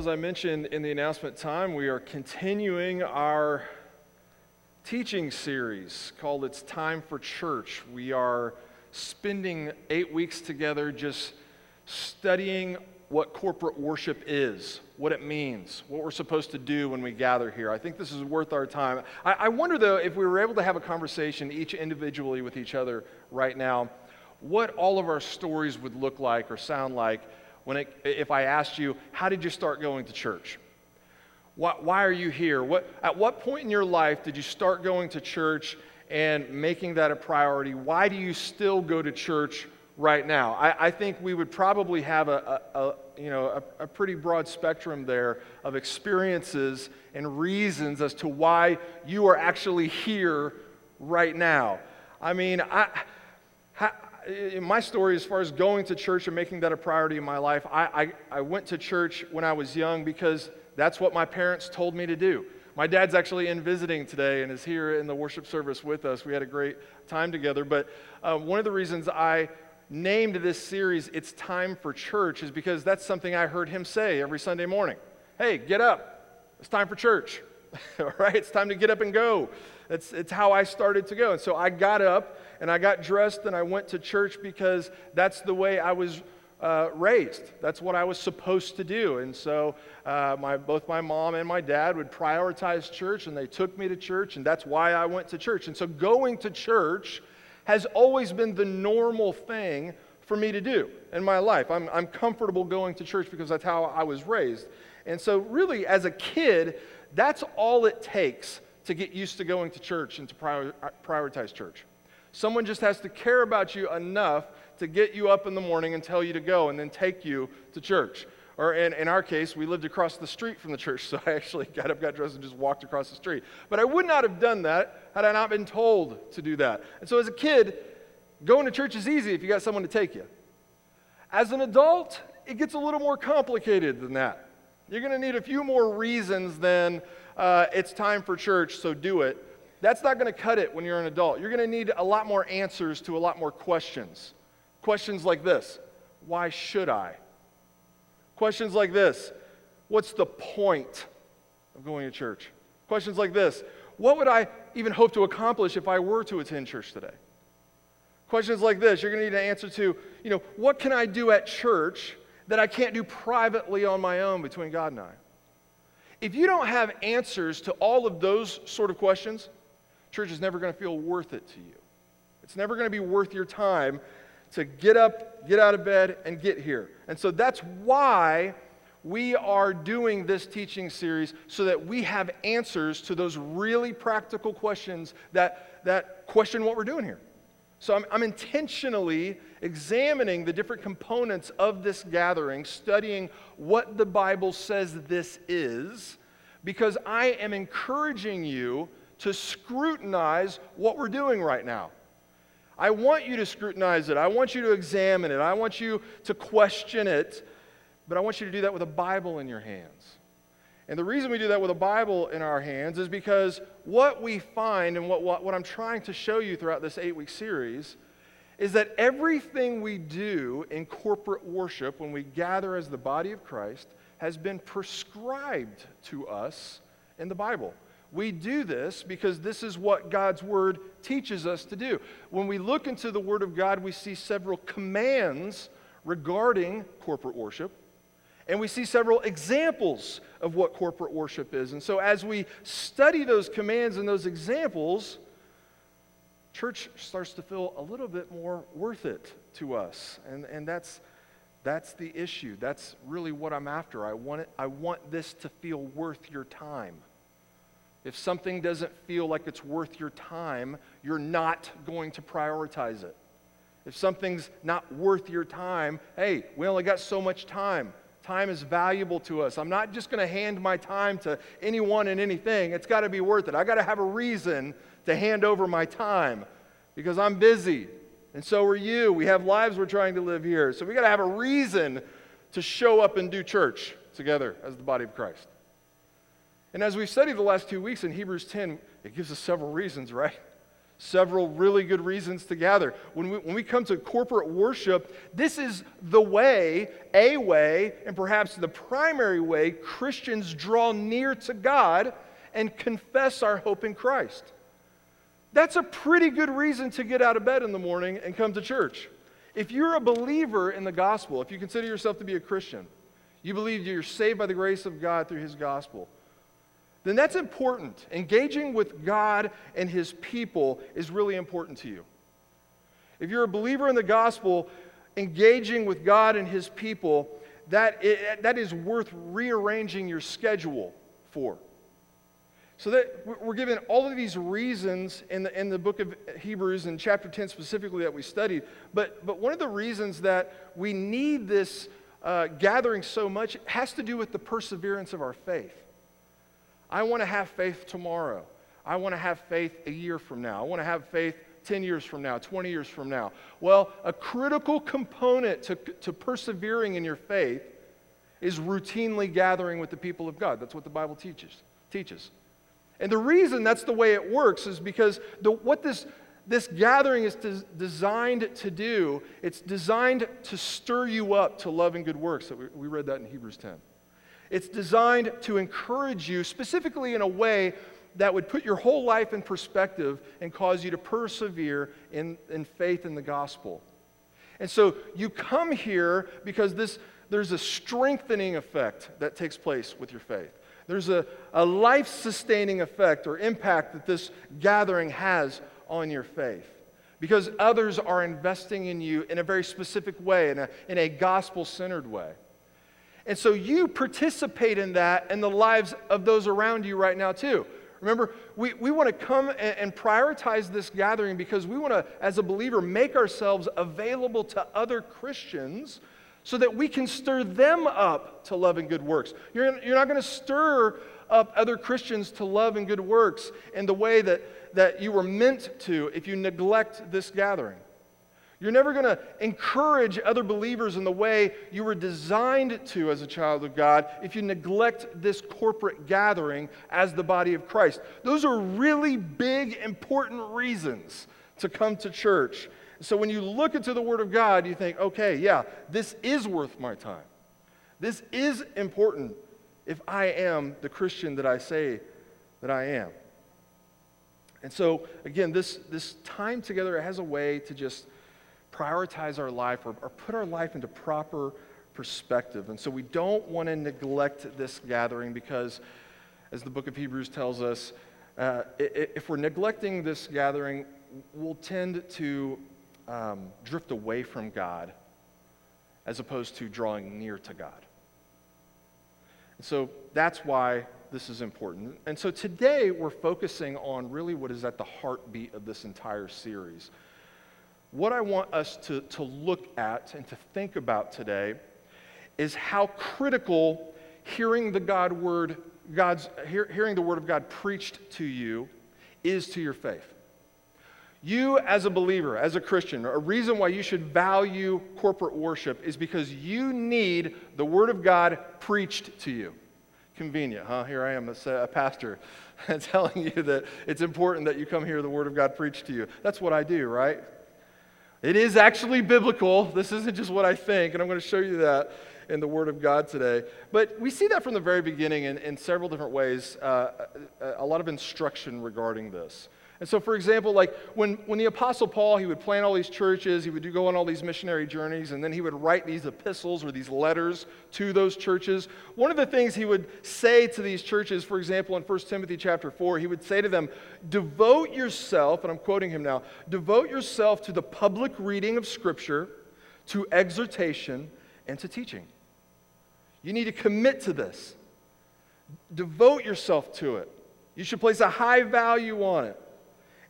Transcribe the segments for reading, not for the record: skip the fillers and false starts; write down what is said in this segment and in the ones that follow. as I mentioned in the announcement time, we are continuing our teaching series called It's Time for Church. We are spending 8 weeks together just studying what corporate worship is, what it means, what we're supposed to do when we gather here. I think this is worth our time. I wonder, though, if we were able to have a conversation each individually with each other right now, what all of our stories would look like or sound like if I asked you, how did you start going to church? Why are you here? At what point in your life did you start going to church and making that a priority? Why do you still go to church right now? I think we would probably have a pretty broad spectrum there of experiences and reasons as to why you are actually here right now. I mean, in my story, as far as going to church and making that a priority in my life, I went to church when I was young because that's what my parents told me to do. My dad's actually in visiting today and is here in the worship service with us. We had a great time together. But one of the reasons I named this series It's Time for Church is because that's something I heard him say every Sunday morning. Hey, get up. It's time for church. All right, it's time to get up and go. It's how I started to go. And so I got up and I got dressed and I went to church because that's the way I was raised. That's what I was supposed to do. And so both my mom and my dad would prioritize church, and they took me to church, and that's why I went to church. And so going to church has always been the normal thing for me to do in my life. I'm comfortable going to church because that's how I was raised. And so really, as a kid, that's all it takes to get used to going to church and to prioritize church. Someone just has to care about you enough to get you up in the morning and tell you to go and then take you to church. Or in our case, we lived across the street from the church, so I actually got up, got dressed, and just walked across the street. But I would not have done that had I not been told to do that. And so as a kid, going to church is easy if you got someone to take you. As an adult, it gets a little more complicated than that. You're going to need a few more reasons than it's time for church, so do it. That's not going to cut it when you're an adult. You're going to need a lot more answers to a lot more questions. Questions like this, why should I? Questions like this, what's the point of going to church? Questions like this, what would I even hope to accomplish if I were to attend church today? Questions like this, you're going to need an answer to, what can I do at church that I can't do privately on my own between God and I? If you don't have answers to all of those sort of questions, church is never going to feel worth it to you. It's never going to be worth your time to get up, get out of bed, and get here. And so that's why we are doing this teaching series, so that we have answers to those really practical questions that question what we're doing here. So I'm intentionally examining the different components of this gathering, studying what the Bible says this is, because I am encouraging you to scrutinize what we're doing right now. I want you to scrutinize it. I want you to examine it. I want you to question it, but I want you to do that with a Bible in your hands. And the reason we do that with a Bible in our hands is because what we find and what I'm trying to show you throughout this 8-week series is that everything we do in corporate worship when we gather as the body of Christ has been prescribed to us in the Bible. We do this because this is what God's Word teaches us to do. When we look into the Word of God, we see several commands regarding corporate worship. And we see several examples of what corporate worship is. And so as we study those commands and those examples, church starts to feel a little bit more worth it to us. And that's the issue. That's really what I'm after. I want this to feel worth your time. If something doesn't feel like it's worth your time, you're not going to prioritize it. If something's not worth your time, hey, we only got so much time. Time is valuable to us. I'm not just going to hand my time to anyone and anything. It's got to be worth it. I got to have a reason to hand over my time because I'm busy, and so are you. We have lives we're trying to live here, so we got to have a reason to show up and do church together as the body of Christ. And as we've studied the last 2 weeks in Hebrews 10, it gives us several reasons, right? several really good reasons to gather. When we come to corporate worship, this is the way, a way, and perhaps the primary way Christians draw near to God and confess our hope in Christ. That's a pretty good reason to get out of bed in the morning and come to church. If you're a believer in the gospel, if you consider yourself to be a Christian, you believe you're saved by the grace of God through His gospel, then that's important. Engaging with God and His people is really important to you. If you're a believer in the gospel, engaging with God and His people, that is worth rearranging your schedule for. So that we're given all of these reasons in the book of Hebrews, in chapter 10 specifically, that we studied. But one of the reasons that we need this gathering so much has to do with the perseverance of our faith. I want to have faith tomorrow. I want to have faith a year from now. I want to have faith 10 years from now, 20 years from now. Well, a critical component to persevering in your faith is routinely gathering with the people of God. That's what the Bible teaches. And the reason that's the way it works is because what this gathering is designed to do, it's designed to stir you up to love and good works. So we read that in Hebrews 10. It's designed to encourage you, specifically in a way that would put your whole life in perspective and cause you to persevere in faith in the gospel. And so you come here because there's a strengthening effect that takes place with your faith. There's a life-sustaining effect or impact that this gathering has on your faith, because others are investing in you in a very specific way, in a gospel-centered way. And so you participate in that and the lives of those around you right now too. Remember, we want to come and prioritize this gathering because we want to, as a believer, make ourselves available to other Christians so that we can stir them up to love and good works. You're not going to stir up other Christians to love and good works in the way that you were meant to if you neglect this gathering. You're never going to encourage other believers in the way you were designed to as a child of God if you neglect this corporate gathering as the body of Christ. Those are really big, important reasons to come to church. So when you look into the Word of God, you think, okay, yeah, this is worth my time. This is important if I am the Christian that I say that I am. And so, again, this time together, it has a way to just prioritize our life or put our life into proper perspective. And so we don't want to neglect this gathering because, as the book of Hebrews tells us, if we're neglecting this gathering, we'll tend to drift away from God as opposed to drawing near to God. And so that's why this is important. And so today we're focusing on really what is at the heartbeat of this entire series. What I want us to look at and to think about today is how critical hearing the Word of God preached to you is to your faith. You as a believer, as a Christian, a reason why you should value corporate worship is because you need the Word of God preached to you. Convenient, huh? Here I am, a pastor, telling you that it's important that you come hear the Word of God preached to you. That's what I do, right? It is actually biblical. This isn't just what I think, and I'm going to show you that in the Word of God today. But we see that from the very beginning in several different ways, a lot of instruction regarding this. And so, for example, like when the Apostle Paul, he would plant all these churches, he would go on all these missionary journeys, and then he would write these epistles or these letters to those churches. One of the things he would say to these churches, for example, in 1 Timothy chapter 4, he would say to them, devote yourself, and I'm quoting him now, devote yourself to the public reading of Scripture, to exhortation, and to teaching. You need to commit to this. Devote yourself to it. You should place a high value on it.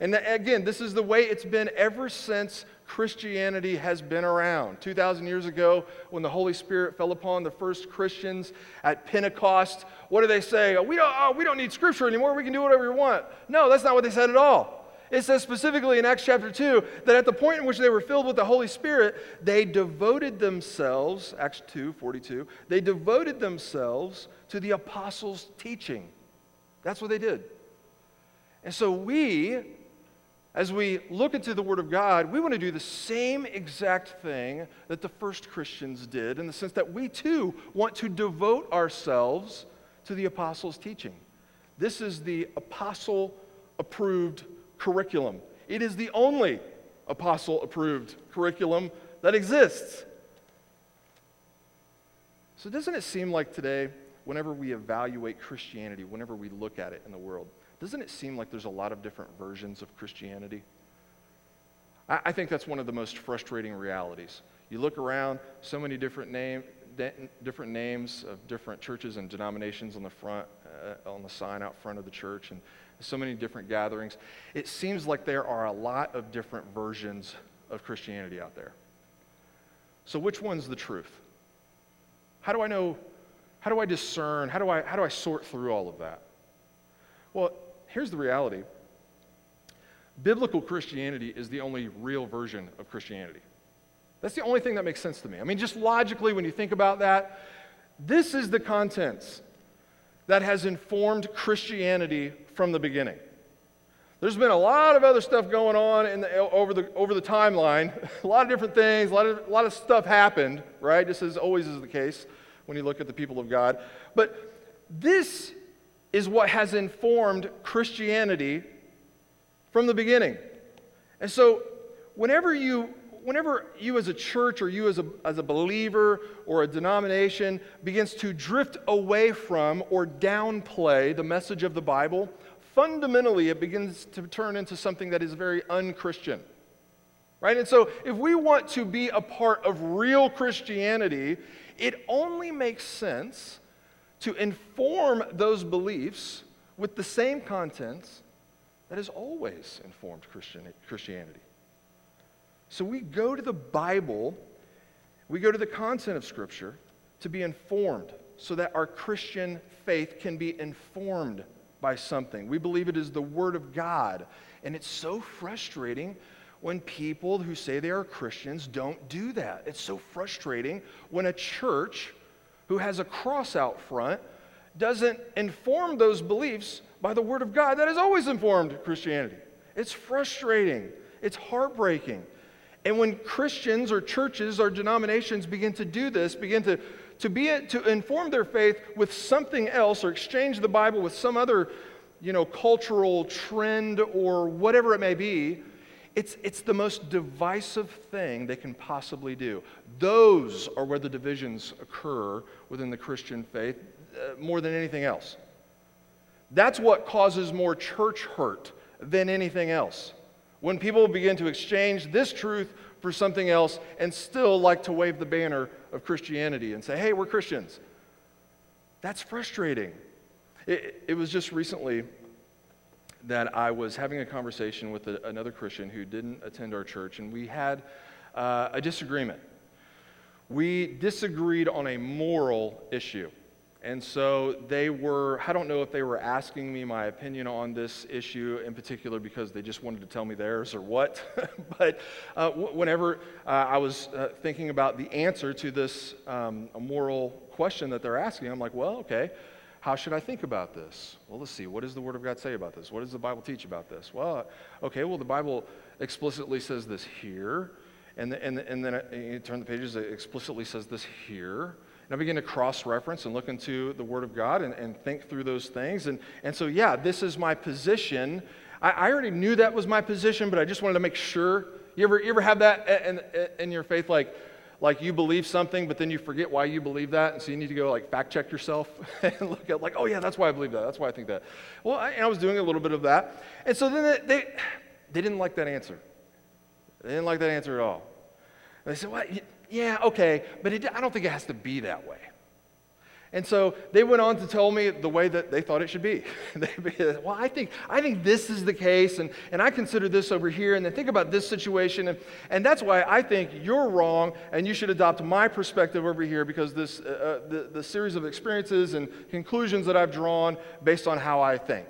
And again, this is the way it's been ever since Christianity has been around. 2,000 years ago, when the Holy Spirit fell upon the first Christians at Pentecost, what do they say? We don't need Scripture anymore. We can do whatever we want. No, that's not what they said at all. It says specifically in Acts chapter 2 that at the point in which they were filled with the Holy Spirit, they devoted themselves, Acts 2:42, they devoted themselves to the apostles' teaching. That's what they did. And so we, As we look into the Word of God, we want to do the same exact thing that the first Christians did, in the sense that we too want to devote ourselves to the apostles' teaching. This is the apostle-approved curriculum. It is the only apostle-approved curriculum that exists. So doesn't it seem like today, whenever we evaluate Christianity, whenever we look at it in the world, doesn't it seem like there's a lot of different versions of Christianity? I think that's one of the most frustrating realities. You look around, so many different names of different churches and denominations on the front, on the sign out front of the church, and so many different gatherings. It seems like there are a lot of different versions of Christianity out there. So which one's the truth? How do I know? How do I discern? How do I sort through all of that? Well, here's the reality. Biblical Christianity is the only real version of Christianity. That's the only thing that makes sense to me. I mean, just logically, when you think about that, this is the contents that has informed Christianity from the beginning. There's been a lot of other stuff going on over the timeline. A lot of different things. A lot of stuff happened, right? This is always is the case when you look at the people of God. But this is what has informed Christianity from the beginning. And so whenever you as a church, or you as a believer or a denomination begins to drift away from or downplay the message of the Bible, fundamentally, it begins to turn into something that is very un-Christian, right? And so if we want to be a part of real Christianity, it only makes sense to inform those beliefs with the same contents that has always informed Christianity. So we go to the Bible, we go to the content of Scripture to be informed, so that our Christian faith can be informed by something. We believe it is the Word of God. And it's so frustrating when people who say they are Christians don't do that. It's so frustrating when a church who has a cross out front doesn't inform those beliefs by the Word of God that has always informed Christianity. It's frustrating. It's heartbreaking. And when Christians or churches or denominations begin to do this, begin to inform their faith with something else, or exchange the Bible with some other, cultural trend or whatever it may be, it's the most divisive thing they can possibly do. Those are where the divisions occur within the Christian faith more than anything else. That's what causes more church hurt than anything else. When people begin to exchange this truth for something else and still like to wave the banner of Christianity and say, hey, we're Christians. That's frustrating. It was just recently that I was having a conversation with another Christian who didn't attend our church, and we had a disagreement. We disagreed on a moral issue. And so I don't know if they were asking me my opinion on this issue in particular because they just wanted to tell me theirs or what. But whenever I was thinking about the answer to this moral question that they're asking, I'm like, well, okay, how should I think about this? Well, let's see, what does the Word of God say about this? What does the Bible teach about this? Well, okay, well, the Bible explicitly says this here. And then you turn the pages, it explicitly says this here. And I begin to cross-reference and look into the Word of God and think through those things. And so, yeah, this is my position. I already knew that was my position, but I just wanted to make sure. You ever have that in your faith, like you believe something, but then you forget why you believe that, and so you need to go fact-check yourself and look at oh yeah, that's why I believe that. That's why I think that. Well, I was doing a little bit of that. And so then they didn't like that answer. They didn't like that answer at all. And they said, well, yeah, okay, but I don't think it has to be that way. And so they went on to tell me the way that they thought it should be. Well, I think this is the case, and I consider this over here, and then think about this situation, and that's why I think you're wrong, and you should adopt my perspective over here, because this the series of experiences and conclusions that I've drawn based on how I think.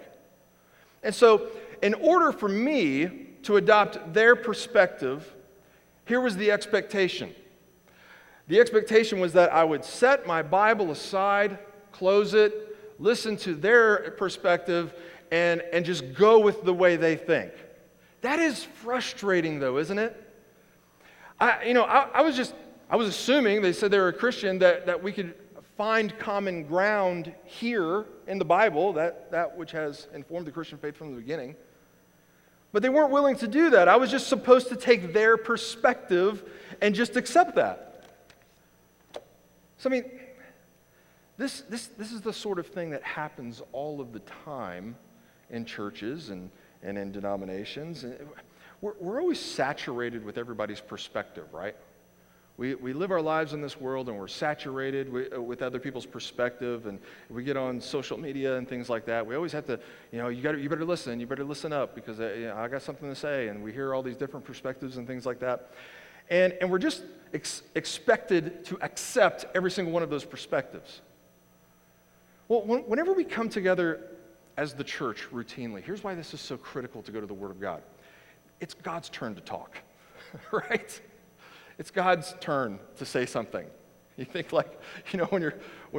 And so in order for me to adopt their perspective, here was the expectation. The expectation was that I would set my Bible aside, close it, listen to their perspective, and just go with the way they think. That is frustrating though, isn't it? I was assuming, they said they were a Christian, that we could find common ground here in the Bible, that which has informed the Christian faith from the beginning. But they weren't willing to do that. I was just supposed to take their perspective and just accept that. So I mean, this is the sort of thing that happens all of the time in churches and in denominations. We're always saturated with everybody's perspective, right? We live our lives in this world and we're saturated with other people's perspective, and we get on social media and things like that. We always have to, you better listen, you better listen up because I got something to say, and we hear all these different perspectives and things like that. And we're just expected to accept every single one of those perspectives. Well, whenever we come together as the church routinely, here's why this is so critical to go to the Word of God. It's God's turn to talk, right? It's God's turn to say something. You think like, when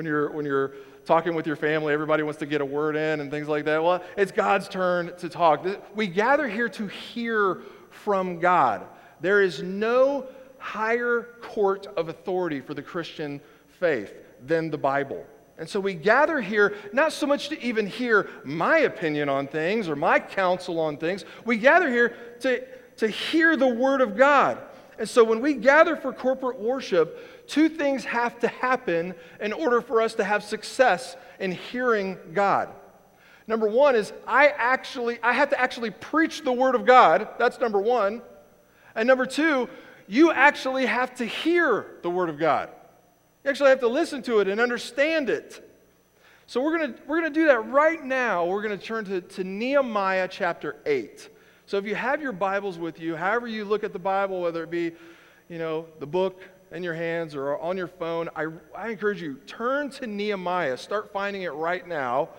you're talking with your family, everybody wants to get a word in and things like that. Well, it's God's turn to talk. We gather here to hear from God. There is no higher court of authority for the Christian faith than the Bible. And so we gather here not so much to even hear my opinion on things or my counsel on things. We gather here to hear the Word of God. And so when we gather for corporate worship, two things have to happen in order for us to have success in hearing God. Number one is I have to actually preach the Word of God. That's number one. And number two, you actually have to hear the Word of God. You actually have to listen to it and understand it. So we're going to do that right now. We're going to turn to Nehemiah chapter 8. So if you have your Bibles with you, however you look at the Bible, whether it be, the book in your hands or on your phone, I encourage you, turn to Nehemiah. Start finding it right now.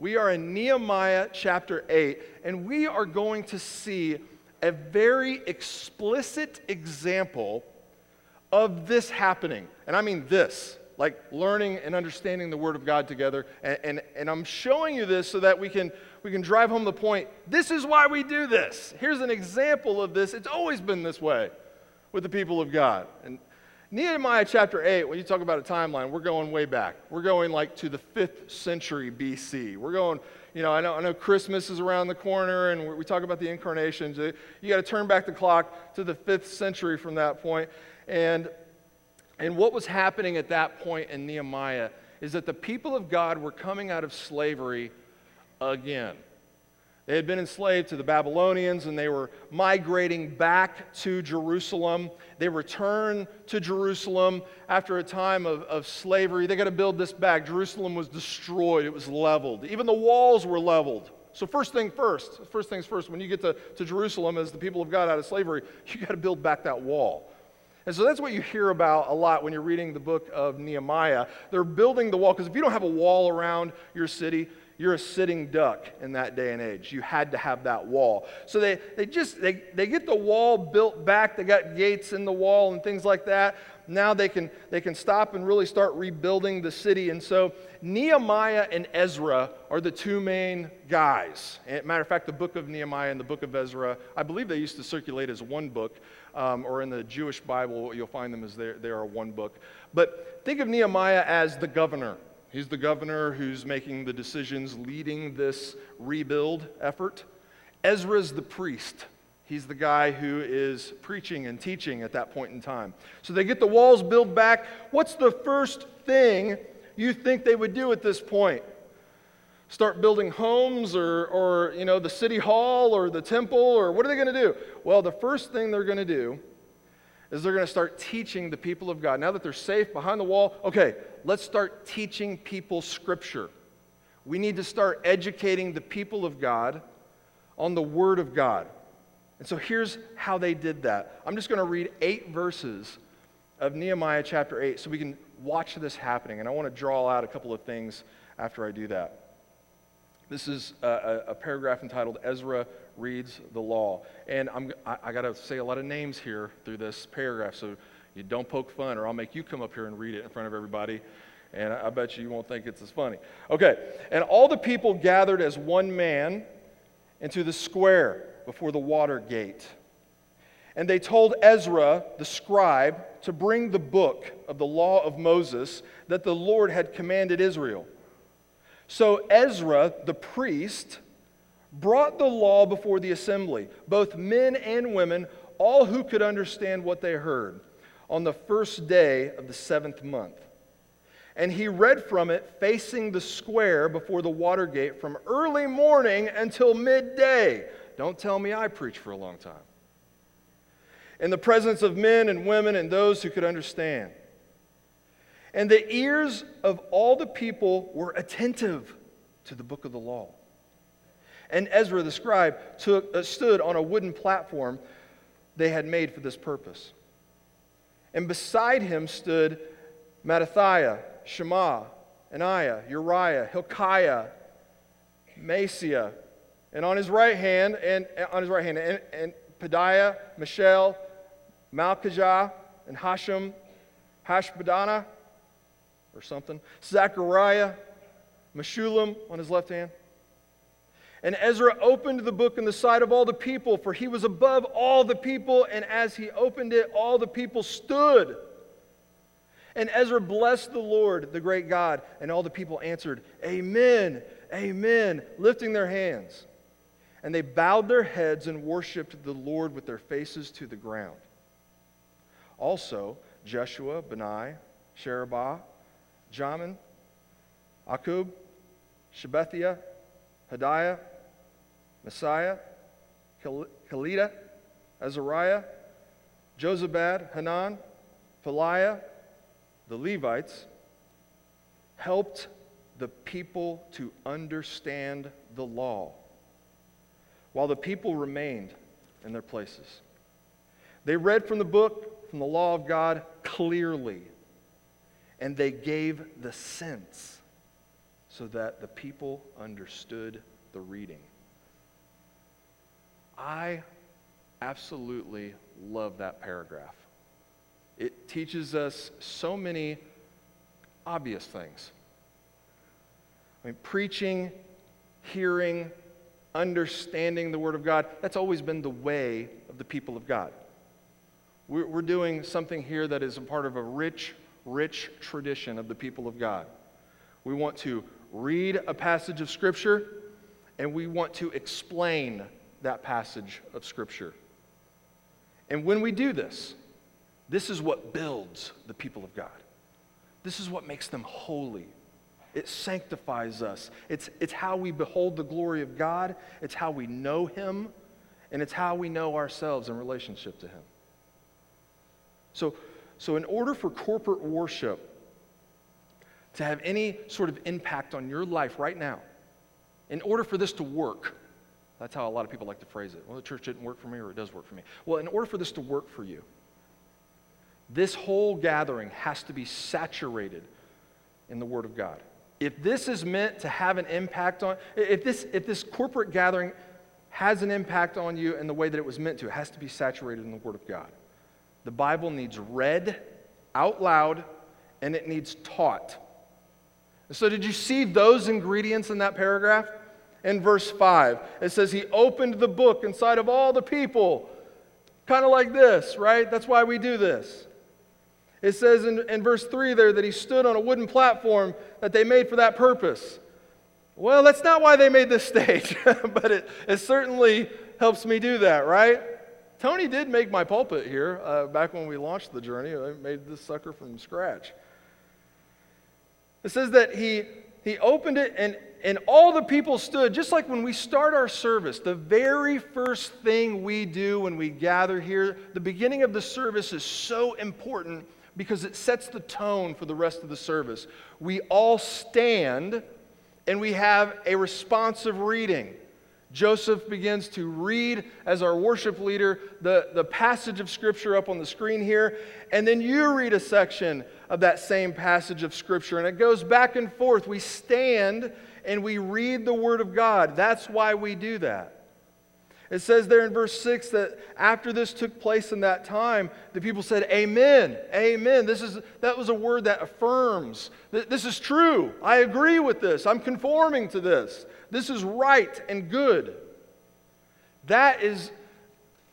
We are in Nehemiah chapter 8, and we are going to see a very explicit example of this happening. And I mean this, like learning and understanding the Word of God together. And I'm showing you this so that we can drive home the point. This is why we do this. Here's an example of this. It's always been this way with the people of God. And Nehemiah chapter 8, when you talk about a timeline, we're going way back. We're going like to the 5th century BC. We're going... I know Christmas is around the corner, and we talk about the incarnation. You got to turn back the clock to the 5th century from that point. And what was happening at that point in Nehemiah is that the people of God were coming out of slavery again. They had been enslaved to the Babylonians, and they were migrating back to Jerusalem. They return to Jerusalem after a time of slavery. They got to build this back. Jerusalem was destroyed. It was leveled. Even the walls were leveled. So first things first, when you get to Jerusalem as the people of God out of slavery, you got to build back that wall. And so that's what you hear about a lot when you're reading the book of Nehemiah. They're building the wall, because if you don't have a wall around your city, you're a sitting duck in that day and age. You had to have that wall. So they get the wall built back. They got gates in the wall and things like that. Now they can stop and really start rebuilding the city. And so Nehemiah and Ezra are the two main guys. And matter of fact, the book of Nehemiah and the book of Ezra, I believe they used to circulate as one book, or in the Jewish Bible, you'll find them as they are one book. But think of Nehemiah as the governor. He's the governor who's making the decisions, leading this rebuild effort. Ezra's the priest. He's the guy who is preaching and teaching at that point in time. So they get the walls built back. What's the first thing you think they would do at this point? Start building homes or the city hall or the temple, or what are they going to do? Well, the first thing they're going to do is they're going to start teaching the people of God. Now that they're safe behind the wall, okay, let's start teaching people Scripture. We need to start educating the people of God on the Word of God. And so here's how they did that. I'm just going to read 8 verses of Nehemiah chapter 8 so we can watch this happening. And I want to draw out a couple of things after I do that. This is a paragraph entitled, Ezra Reads the Law. And I got to say a lot of names here through this paragraph, so you don't poke fun, or I'll make you come up here and read it in front of everybody, and I bet you won't think it's as funny. Okay, and all the people gathered as one man into the square, before the water gate. And they told Ezra the scribe to bring the book of the law of Moses that the Lord had commanded Israel. So Ezra the priest brought the law before the assembly, both men and women, all who could understand what they heard, on the first day of the seventh month. And he read from it facing the square before the water gate from early morning until midday. Don't tell me I preached for a long time. In the presence of men and women and those who could understand. And the ears of all the people were attentive to the book of the law. And Ezra the scribe stood on a wooden platform they had made for this purpose. And beside him stood Mattathiah, Shema, Ananiah, Uriah, Hilkiah, Maaseiah, and on his right hand, and Pedaiah, Mishael, Malchijah, and Hashem, Hashbadana, or something, Zechariah, Meshullam on his left hand. And Ezra opened the book in the sight of all the people, for he was above all the people, and as he opened it, all the people stood. And Ezra blessed the Lord, the great God, and all the people answered, Amen, Amen, lifting their hands. And they bowed their heads and worshiped the Lord with their faces to the ground. Also, Jeshua, Benai, Sherebah, Jamin, Akub, Shebethiah, Hadiah, Messiah, Kalida, Azariah, Jozabad, Hanan, Phaliah, the Levites, helped the people to understand the law, while the people remained in their places. They read from the book, from the law of God, clearly, and they gave the sense so that the people understood the reading. I absolutely love that paragraph. It teaches us so many obvious things. I mean, preaching, hearing, understanding the Word of God, that's always been the way of the people of God. We're doing something here that is a part of a rich, rich tradition of the people of God. We want to read a passage of Scripture, and we want to explain that passage of Scripture. And when we do this, this is what builds the people of God. This is what makes them holy. It sanctifies us. It's how we behold the glory of God. It's how we know Him. And it's how we know ourselves in relationship to Him. So in order for corporate worship to have any sort of impact on your life right now, in order for this to work, that's how a lot of people like to phrase it. Well, the church didn't work for me, or it does work for me. Well, in order for this to work for you, this whole gathering has to be saturated in the Word of God. If this is meant to have an impact on, if this corporate gathering has an impact on you in the way that it was meant to, it has to be saturated in the Word of God. The Bible needs read out loud, and it needs taught. So did you see those ingredients in that paragraph? In verse 5, it says, he opened the book inside of all the people. Kind of like this, right? That's why we do this. It says in verse 3 there that he stood on a wooden platform that they made for that purpose. Well, that's not why they made this stage, but it certainly helps me do that, right? Tony did make my pulpit here back when we launched the journey. I made this sucker from scratch. It says that he opened it and all the people stood, just like when we start our service. The very first thing we do when we gather here, the beginning of the service is so important because it sets the tone for the rest of the service. We all stand and we have a responsive reading. Joseph begins to read as our worship leader the passage of Scripture up on the screen here, and then you read a section of that same passage of Scripture, and it goes back and forth. We stand and we read the Word of God. That's why we do that. It says there in verse 6 that after this took place in that time, the people said, Amen, Amen. That was a word that affirms. This is true. I agree with this. I'm conforming to this. This is right and good. That is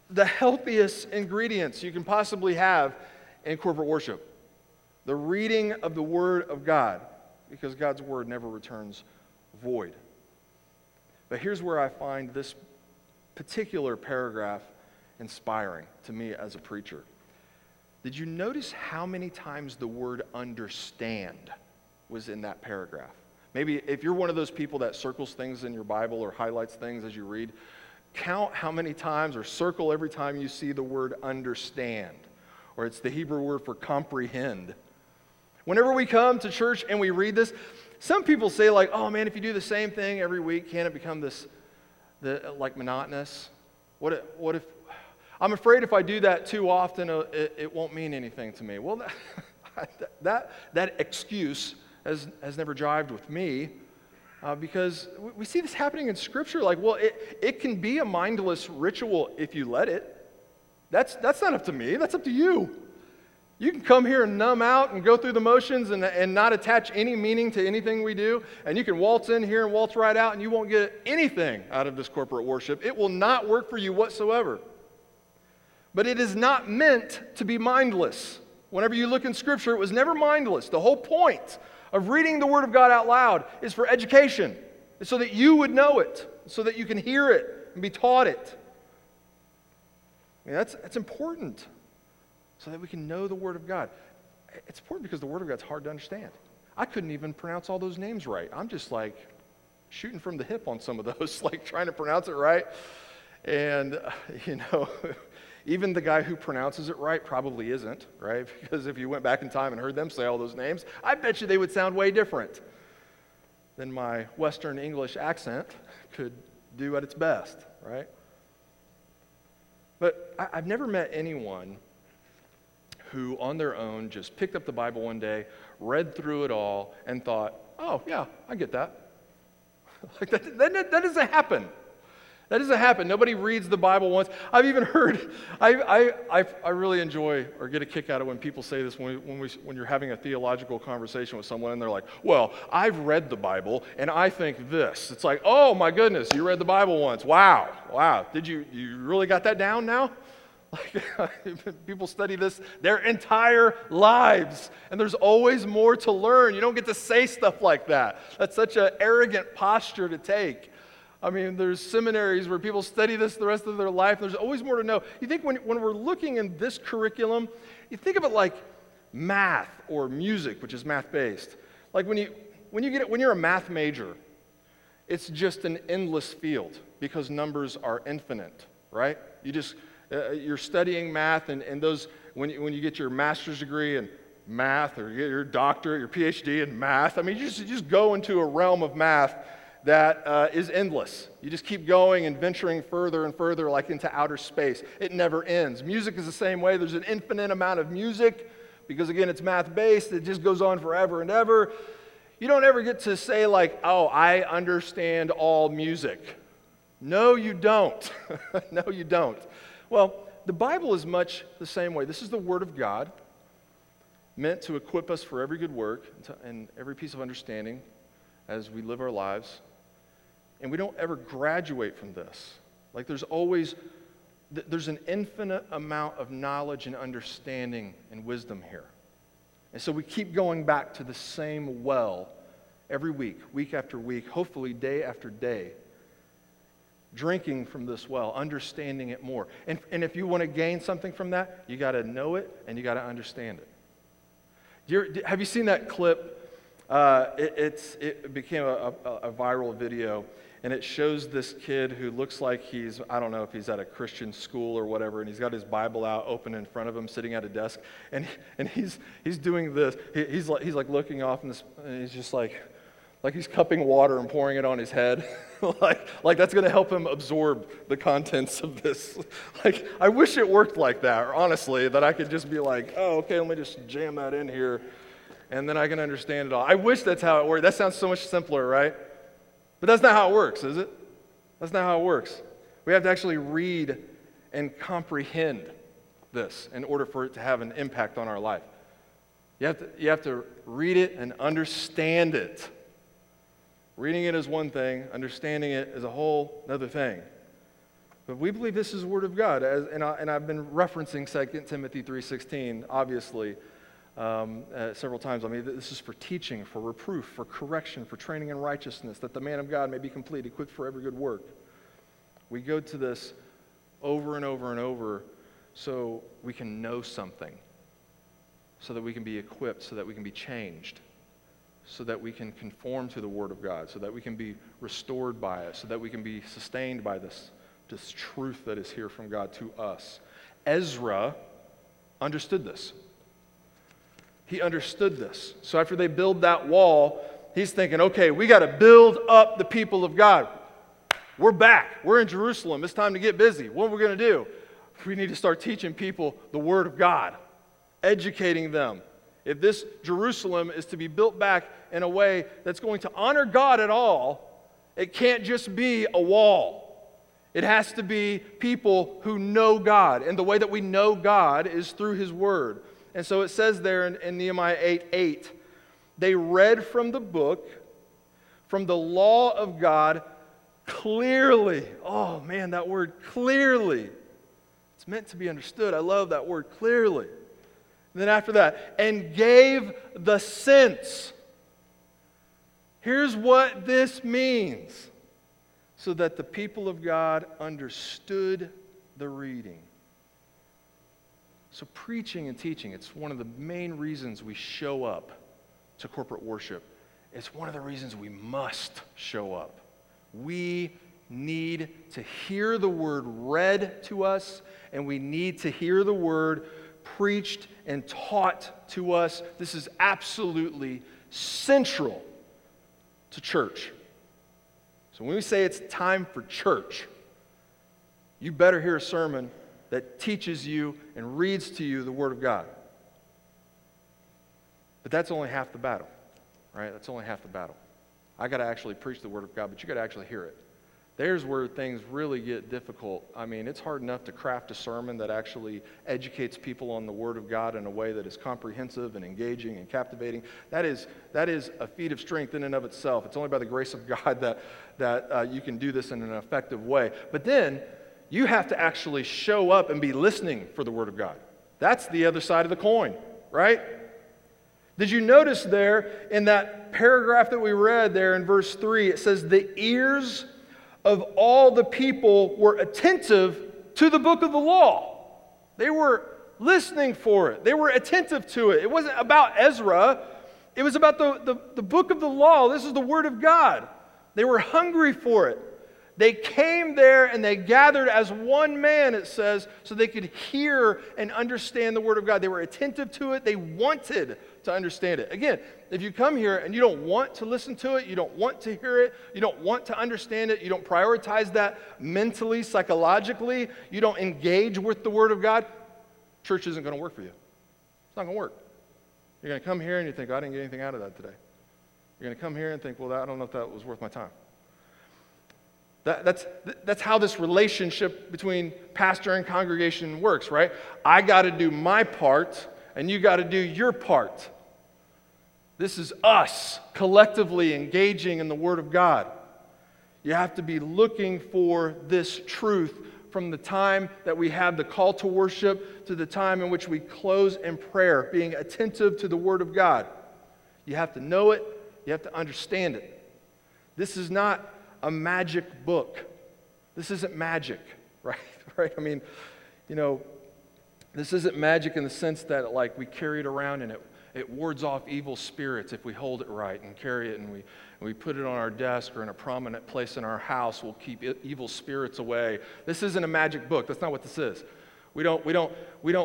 the healthiest ingredients you can possibly have in corporate worship. The reading of the Word of God, because God's Word never returns void. But here's where I find this particular paragraph inspiring to me as a preacher. Did you notice how many times the word understand was in that paragraph? Maybe if you're one of those people that circles things in your Bible or highlights things as you read, count how many times or circle every time you see the word understand, or it's the Hebrew word for comprehend. Whenever we come to church and we read this, some people say like, oh man, if you do the same thing every week, can't it become this monotonous? What if I'm afraid if I do that too often, it won't mean anything to me. Well, that excuse has never jived with me because we see this happening in Scripture. Like, well, it can be a mindless ritual if you let it. That's not up to me. That's up to you. You can come here and numb out and go through the motions and not attach any meaning to anything we do. And you can waltz in here and waltz right out, and you won't get anything out of this corporate worship. It will not work for you whatsoever. But it is not meant to be mindless. Whenever you look in Scripture, it was never mindless. The whole point of reading the Word of God out loud is for education. It's so that you would know it, so that you can hear it and be taught it. I mean, that's important, so that we can know the Word of God. It's important because the Word of God's hard to understand. I couldn't even pronounce all those names right. I'm just like shooting from the hip on some of those, like trying to pronounce it right. And, even the guy who pronounces it right probably isn't, right? Because if you went back in time and heard them say all those names, I bet you they would sound way different than my Western English accent could do at its best, right? But I've never met anyone who on their own just picked up the Bible one day, read through it all, and thought, oh, yeah, I get that. Like that doesn't happen. That doesn't happen. Nobody reads the Bible once. I've even heard, I really enjoy or get a kick out of when people say this when you're having a theological conversation with someone and they're like, well, I've read the Bible and I think this. It's like, oh my goodness, you read the Bible once. Wow. Did you really got that down now? Like, people study this their entire lives, and there's always more to learn. You don't get to say stuff like that. That's such an arrogant posture to take. I mean, there's seminaries where people study this the rest of their life. There's always more to know. You think when we're looking in this curriculum, you think of it like math or music, which is math-based. Like when you're a math major, it's just an endless field because numbers are infinite, right? You just you're studying math, and those when you get your master's degree in math or you get your doctorate, your PhD in math. I mean, you just go into a realm of math that is endless. You just keep going and venturing further and further, like into outer space. It never ends. Music is the same way. There's an infinite amount of music because, again, it's math-based. It just goes on forever and ever. You don't ever get to say, like, oh, I understand all music. No, you don't. No, you don't. Well, the Bible is much the same way. This is the Word of God meant to equip us for every good work and every piece of understanding as we live our lives. And we don't ever graduate from this. Like there's an infinite amount of knowledge and understanding and wisdom here. And so we keep going back to the same well every week, week after week, hopefully day after day, drinking from this well, understanding it more. And if you want to gain something from that, you got to know it and you got to understand it. Have you seen that clip? It became a viral video, and it shows this kid who looks like he's, I don't know if he's at a Christian school or whatever, and he's got his Bible out open in front of him, sitting at a desk, and he's doing this. He's like looking off, and he's just like he's cupping water and pouring it on his head, like that's going to help him absorb the contents of this. Like, I wish it worked like that, or honestly, that I could just be like, oh, okay, let me just jam that in here, and then I can understand it all. I wish that's how it worked. That sounds so much simpler, right? But that's not how it works, is it? That's not how it works. We have to actually read and comprehend this in order for it to have an impact on our life. You have to read it and understand it. Reading it is one thing. Understanding it is a whole other thing. But we believe this is the Word of God, and I've been referencing 2 Timothy 3:16, obviously, several times. I mean, this is for teaching, for reproof, for correction, for training in righteousness, that the man of God may be complete, equipped for every good work. We go to this over and over and over so we can know something, so that we can be equipped, so that we can be changed, so that we can conform to the Word of God, so that we can be restored by it, so that we can be sustained by this truth that is here from God to us. Ezra understood this. He understood this. So after they build that wall, he's thinking, okay, we got to build up the people of God. We're back. We're in Jerusalem. It's time to get busy. What are we going to do? We need to start teaching people the Word of God, educating them. If this Jerusalem is to be built back in a way that's going to honor God at all, it can't just be a wall. It has to be people who know God. And the way that we know God is through His Word. And so it says there in Nehemiah 8:8, they read from the book, from the law of God, clearly. Oh man, that word clearly. It's meant to be understood. I love that word, clearly. And then after that, and gave the sense. Here's what this means. So that the people of God understood the reading. So preaching and teaching, it's one of the main reasons we show up to corporate worship. It's one of the reasons we must show up. We need to hear the Word read to us, and we need to hear the Word preached and taught to us. This is absolutely central to church. So when we say it's time for church, you better hear a sermon that teaches you and reads to you the Word of God. But that's only half the battle, right? That's only half the battle. I got to actually preach the Word of God, but you got to actually hear it. There's where things really get difficult. I mean, it's hard enough to craft a sermon that actually educates people on the Word of God in a way that is comprehensive and engaging and captivating. That is a feat of strength in and of itself. It's only by the grace of God that you can do this in an effective way. But then you have to actually show up and be listening for the Word of God. That's the other side of the coin, right? Did you notice there in that paragraph that we read there in verse 3, it says, the ears of all the people were attentive to the book of the law. They were listening for it. They were attentive to it. It wasn't about Ezra. It was about the book of the law. This is the Word of God. They were hungry for it. They came there and they gathered as one man, it says, so they could hear and understand the Word of God. They were attentive to it. They wanted to understand it. Again, if you come here and you don't want to listen to it, you don't want to hear it, you don't want to understand it, you don't prioritize that mentally, psychologically, you don't engage with the Word of God, church isn't going to work for you. It's not going to work. You're going to come here and you think, I didn't get anything out of that today. You're going to come here and think, well, I don't know if that was worth my time. That's how this relationship between pastor and congregation works, right? I got to do my part, and you got to do your part. This is us collectively engaging in the Word of God. You have to be looking for this truth from the time that we have the call to worship to the time in which we close in prayer, being attentive to the Word of God. You have to know it. You have to understand it. This is not a magic book. This isn't magic, right? I mean, you know, this isn't magic in the sense that like we carry it around and it wards off evil spirits if we hold it right and carry it, and we put it on our desk or in a prominent place in our house. We'll keep evil spirits away. This isn't a magic book. That's not what this is. We don't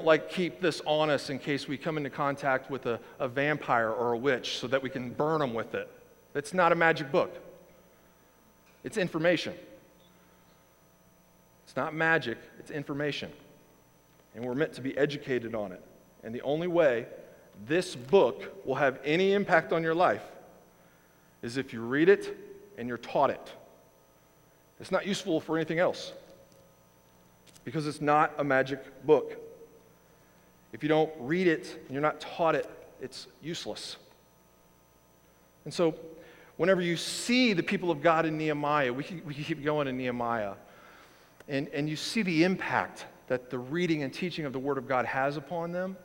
like keep this on us in case we come into contact with a vampire or a witch so that we can burn them with it. It's not a magic book. It's information. It's not magic, it's information. And we're meant to be educated on it. And the only way this book will have any impact on your life is if you read it and you're taught it. It's not useful for anything else because it's not a magic book. If you don't read it and you're not taught it, it's useless. And so, whenever you see the people of God in Nehemiah, we keep going in Nehemiah, and you see the impact that the reading and teaching of the Word of God has upon them.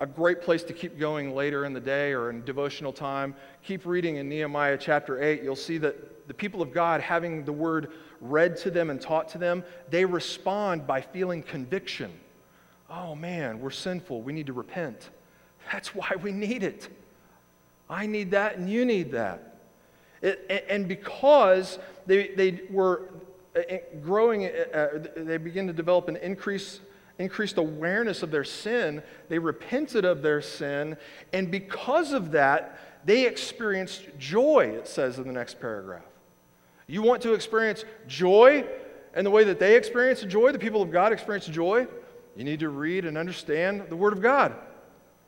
A great place to keep going later in the day or in devotional time. Keep reading in Nehemiah chapter 8. You'll see that the people of God, having the Word read to them and taught to them, they respond by feeling conviction. Oh man, we're sinful. We need to repent. That's why we need it. I need that and you need that. And because they were growing, they begin to develop an increased awareness of their sin. They repented of their sin, and because of that, they experienced joy, it says in the next paragraph. You want to experience joy, and the way that they experience joy, the people of God experience joy, you need to read and understand the Word of God.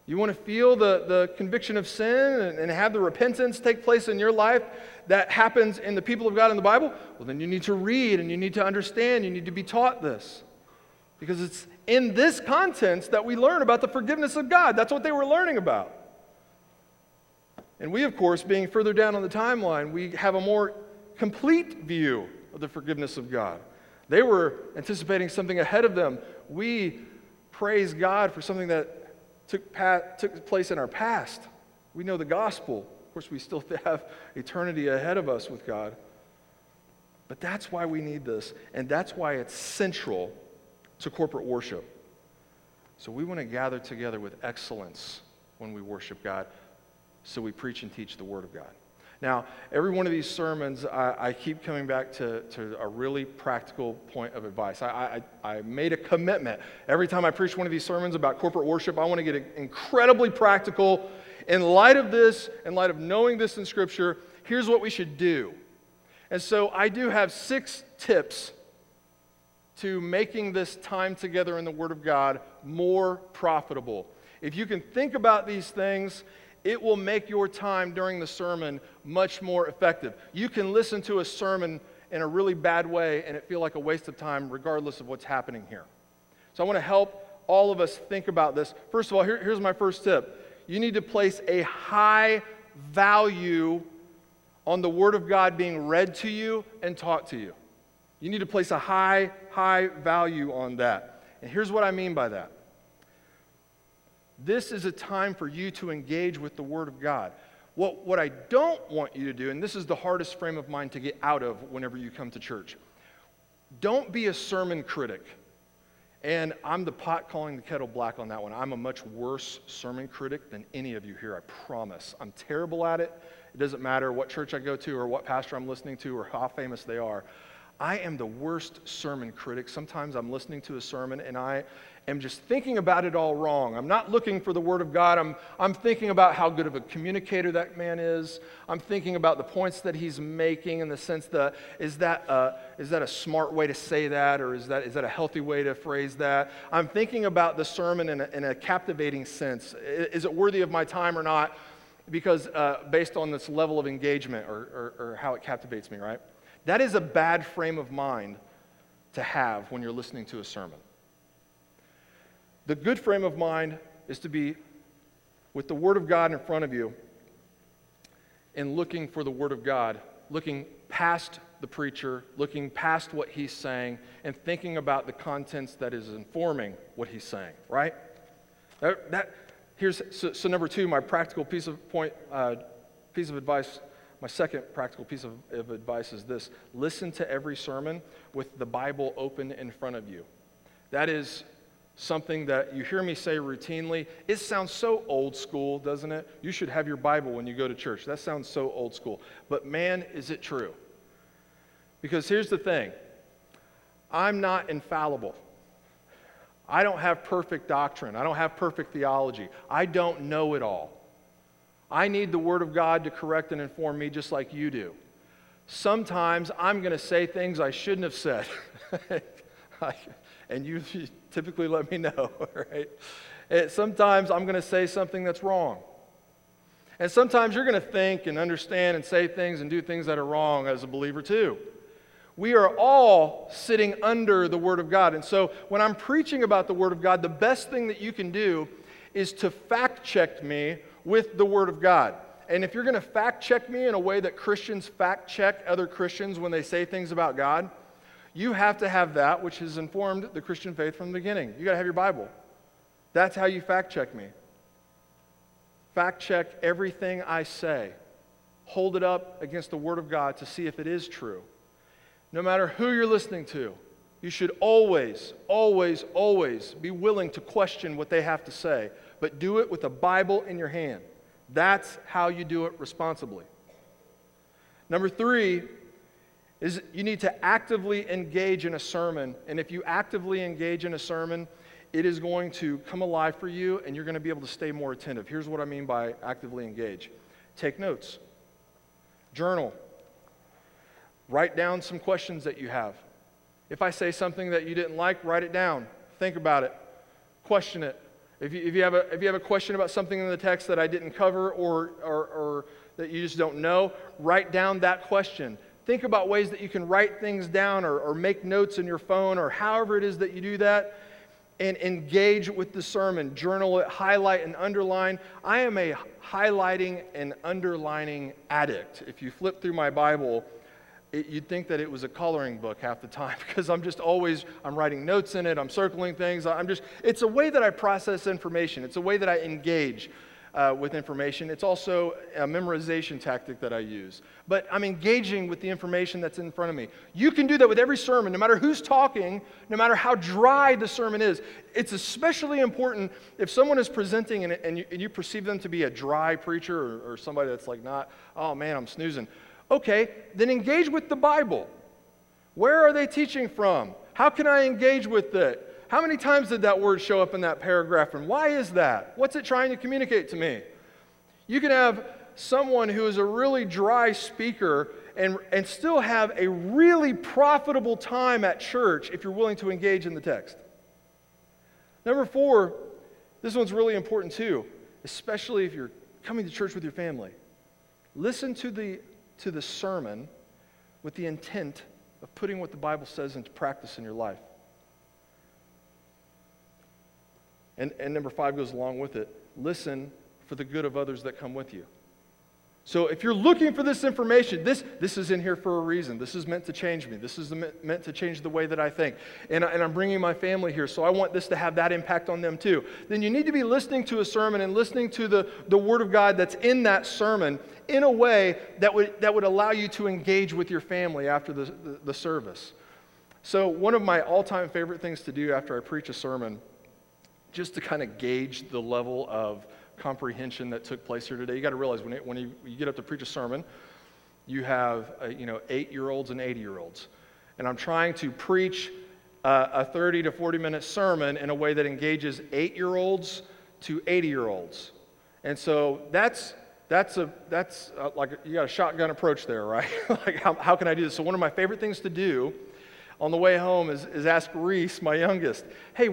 You want to feel the conviction of sin and have the repentance take place in your life that happens in the people of God in the Bible? Well, then you need to read, and you need to understand, you need to be taught this. Because it's in this context that we learn about the forgiveness of God. That's what they were learning about. And we, of course, being further down on the timeline, we have a more complete view of the forgiveness of God. They were anticipating something ahead of them. We praise God for something that took place in our past. We know the gospel. Of course, we still have eternity ahead of us with God. But that's why we need this, and that's why it's central to corporate worship. So we want to gather together with excellence when we worship God, so we preach and teach the Word of God. Now, every one of these sermons, I keep coming back to a really practical point of advice. I made a commitment. Every time I preach one of these sermons about corporate worship, I want to get incredibly practical. In light of this, in light of knowing this in Scripture, here's what we should do. And so I do have 6 tips to making this time together in the Word of God more profitable. If you can think about these things, it will make your time during the sermon much more effective. You can listen to a sermon in a really bad way and it feel like a waste of time regardless of what's happening here. So I want to help all of us think about this. First of all, here's my first tip. You need to place a high value on the Word of God being read to you and taught to you. You need to place a high value on that. And here's what I mean by that. This is a time for you to engage with the Word of God. What I don't want you to do, and this is the hardest frame of mind to get out of whenever you come to church, don't be a sermon critic. And I'm the pot calling the kettle black on that one. I'm a much worse sermon critic than any of you here, I promise. I'm terrible at it. It doesn't matter what church I go to or what pastor I'm listening to or how famous they are. I am the worst sermon critic. Sometimes I'm listening to a sermon and I am just thinking about it all wrong. I'm not looking for the Word of God. I'm thinking about how good of a communicator that man is. I'm thinking about the points that he's making in the sense that is that a smart way to say that, or is that a healthy way to phrase that? I'm thinking about the sermon in a captivating sense. Is it worthy of my time or not? Because based on this level of engagement or how it captivates me, right? That is a bad frame of mind to have when you're listening to a sermon. The good frame of mind is to be with the Word of God in front of you and looking for the Word of God, looking past the preacher, looking past what he's saying, and thinking about the contents that is informing what he's saying, right? So number 2, my practical piece of advice. My second practical piece of advice is this. Listen to every sermon with the Bible open in front of you. That is something that you hear me say routinely. It sounds so old school, doesn't it? You should have your Bible when you go to church. That sounds so old school. But man, is it true. Because here's the thing. I'm not infallible. I don't have perfect doctrine. I don't have perfect theology. I don't know it all. I need the Word of God to correct and inform me just like you do. Sometimes I'm going to say things I shouldn't have said. And you typically let me know, right? And sometimes I'm going to say something that's wrong. And sometimes you're going to think and understand and say things and do things that are wrong as a believer too. We are all sitting under the Word of God. And so when I'm preaching about the Word of God, the best thing that you can do is to fact check me with the Word of God. And if you're going to fact check me in a way that Christians fact check other Christians when they say things about God, you have to have that which has informed the Christian faith from the beginning. You got to have your Bible. That's how you fact check me. Fact check everything I say. Hold it up against the Word of God to see if it is true. No matter who you're listening to, you should always, always, always be willing to question what they have to say, but do it with a Bible in your hand. That's how you do it responsibly. Number three is you need to actively engage in a sermon. And if you actively engage in a sermon, it is going to come alive for you, and you're going to be able to stay more attentive. Here's what I mean by actively engage. Take notes. Journal. Write down some questions that you have. If I say something that you didn't like, write it down. Think about it. Question it. If you have a question about something in the text that I didn't cover or that you just don't know, write down that question. Think about ways that you can write things down or make notes in your phone or however it is that you do that. And engage with the sermon. Journal it, highlight and underline. I am a highlighting and underlining addict. If you flip through my Bible, you'd think that it was a coloring book half the time because I'm writing notes in it, I'm circling things. It's a way that I process information. It's a way that I engage with information. It's also a memorization tactic that I use. But I'm engaging with the information that's in front of me. You can do that with every sermon, no matter who's talking, no matter how dry the sermon is. It's especially important if someone is presenting and you perceive them to be a dry preacher or somebody that's like not, oh man, I'm snoozing. Okay, then engage with the Bible. Where are they teaching from? How can I engage with it? How many times did that word show up in that paragraph, and why is that? What's it trying to communicate to me? You can have someone who is a really dry speaker and still have a really profitable time at church if you're willing to engage in the text. Number four, this one's really important too, especially if you're coming to church with your family. Listen to the sermon with the intent of putting what the Bible says into practice in your life. And number five goes along with it. Listen for the good of others that come with you. So if you're looking for this information, this is in here for a reason. This is meant to change me. This is meant to change the way that I think. And I'm bringing my family here, so I want this to have that impact on them too. Then you need to be listening to a sermon and listening to the Word of God that's in that sermon in a way that would allow you to engage with your family after the service. So one of my all-time favorite things to do after I preach a sermon, just to kind of gauge the level of comprehension that took place here today. You got to realize when you get up to preach a sermon, you have 8-year-olds and 80-year-olds, and I'm trying to preach a 30 to 40 minute sermon in a way that engages 8-year-olds to 80-year-olds, and so that's like you got a shotgun approach there, right? Like how can I do this? So one of my favorite things to do on the way home is ask Reese, my youngest, hey,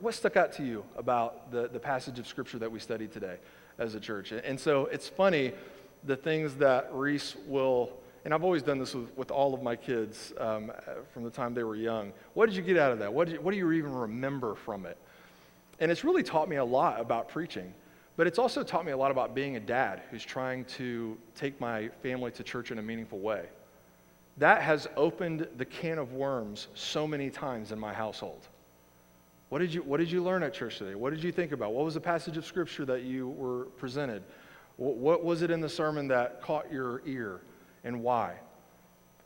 What stuck out to you about the passage of Scripture that we studied today as a church? And so it's funny, the things that Reese will, and I've always done this with all of my kids from the time they were young. What did you get out of that? What do you even remember from it? And it's really taught me a lot about preaching, but it's also taught me a lot about being a dad who's trying to take my family to church in a meaningful way. That has opened the can of worms so many times in my household. What did you learn at church today? What did you think about? What was the passage of Scripture that you were presented? What was it in the sermon that caught your ear, and why?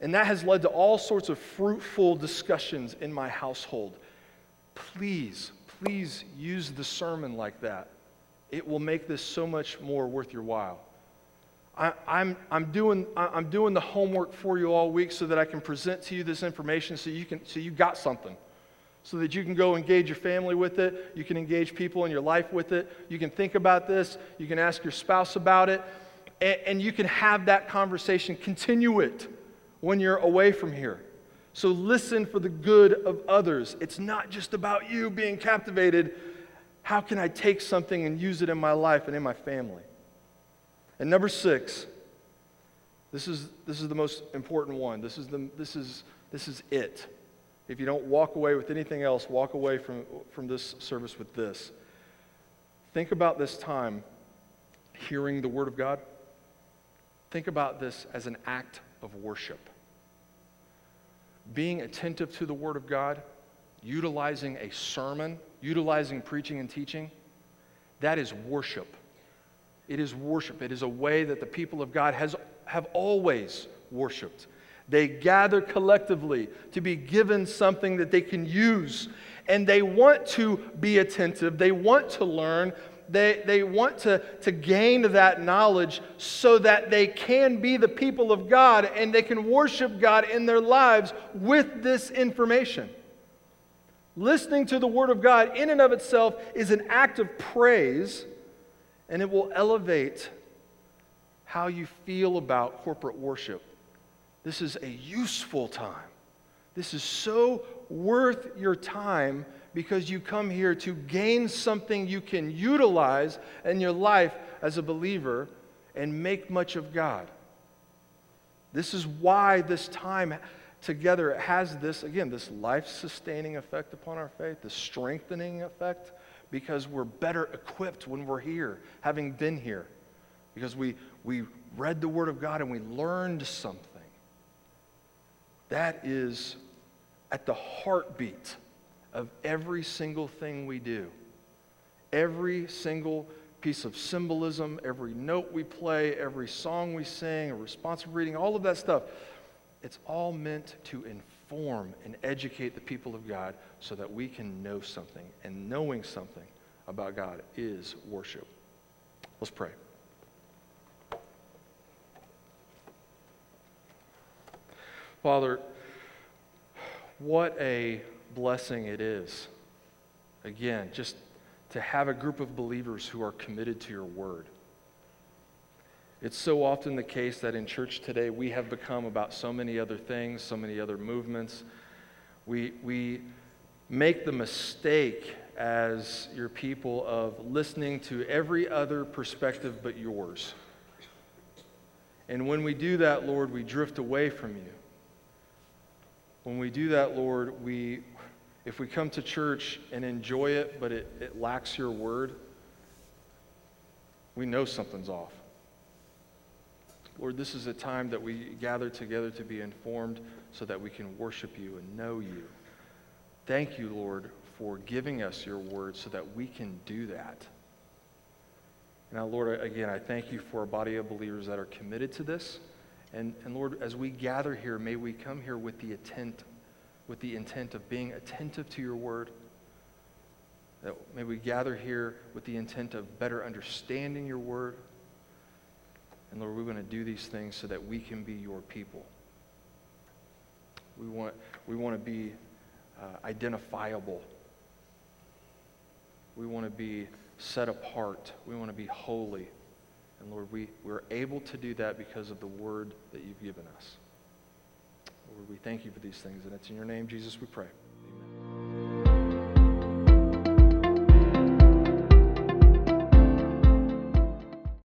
And that has led to all sorts of fruitful discussions in my household. Please use the sermon like that. It will make this so much more worth your while. I'm doing the homework for you all week so that I can present to you this information so you got something. So that you can go engage your family with it, you can engage people in your life with it, you can think about this, you can ask your spouse about it, and you can have that conversation, continue it when you're away from here. So listen for the good of others. It's not just about you being captivated. How can I take something and use it in my life and in my family? And number six, this is the most important one. This is it. If you don't walk away with anything else, walk away from this service with this. Think about this time hearing the Word of God. Think about this as an act of worship. being attentive to the Word of God, utilizing a sermon, utilizing preaching and teaching, that is worship. It is worship. It is a way that the people of God have always worshiped. They gather collectively to be given something that they can use, and they want to be attentive. They want to learn. They want to gain that knowledge so that they can be the people of God and they can worship God in their lives with this information. Listening to the Word of God in and of itself is an act of praise, and it will elevate how you feel about corporate worship. This is a useful time. This is so worth your time because you come here to gain something you can utilize in your life as a believer and make much of God. This is why this time together has this, again, this life-sustaining effect upon our faith, the strengthening effect, because we're better equipped when we're here, having been here, because we read the Word of God and we learned something. That is at the heartbeat of every single thing we do. Every single piece of symbolism, every note we play, every song we sing, a responsive reading, all of that stuff, it's all meant to inform and educate the people of God so that we can know something, and knowing something about God is worship. Let's pray. Father, what a blessing it is, again, just to have a group of believers who are committed to your Word. It's so often the case that in church today we have become about so many other things, so many other movements. We make the mistake as your people of listening to every other perspective but yours. And when we do that, Lord, we drift away from you. When we do that, Lord, if we come to church and enjoy it, but it lacks your Word, we know something's off. Lord, this is a time that we gather together to be informed so that we can worship you and know you. Thank you, Lord, for giving us your Word so that we can do that. Now, Lord, again, I thank you for a body of believers that are committed to this. And Lord, as we gather here, may we come here with the intent of being attentive to your Word. That may we gather here with the intent of better understanding your Word. And Lord, we're going to do these things so that we can be your people. We want to be identifiable. We want to be set apart. We want to be holy. And Lord, we're able to do that because of the Word that you've given us. Lord, we thank you for these things. And it's in your name, Jesus, we pray.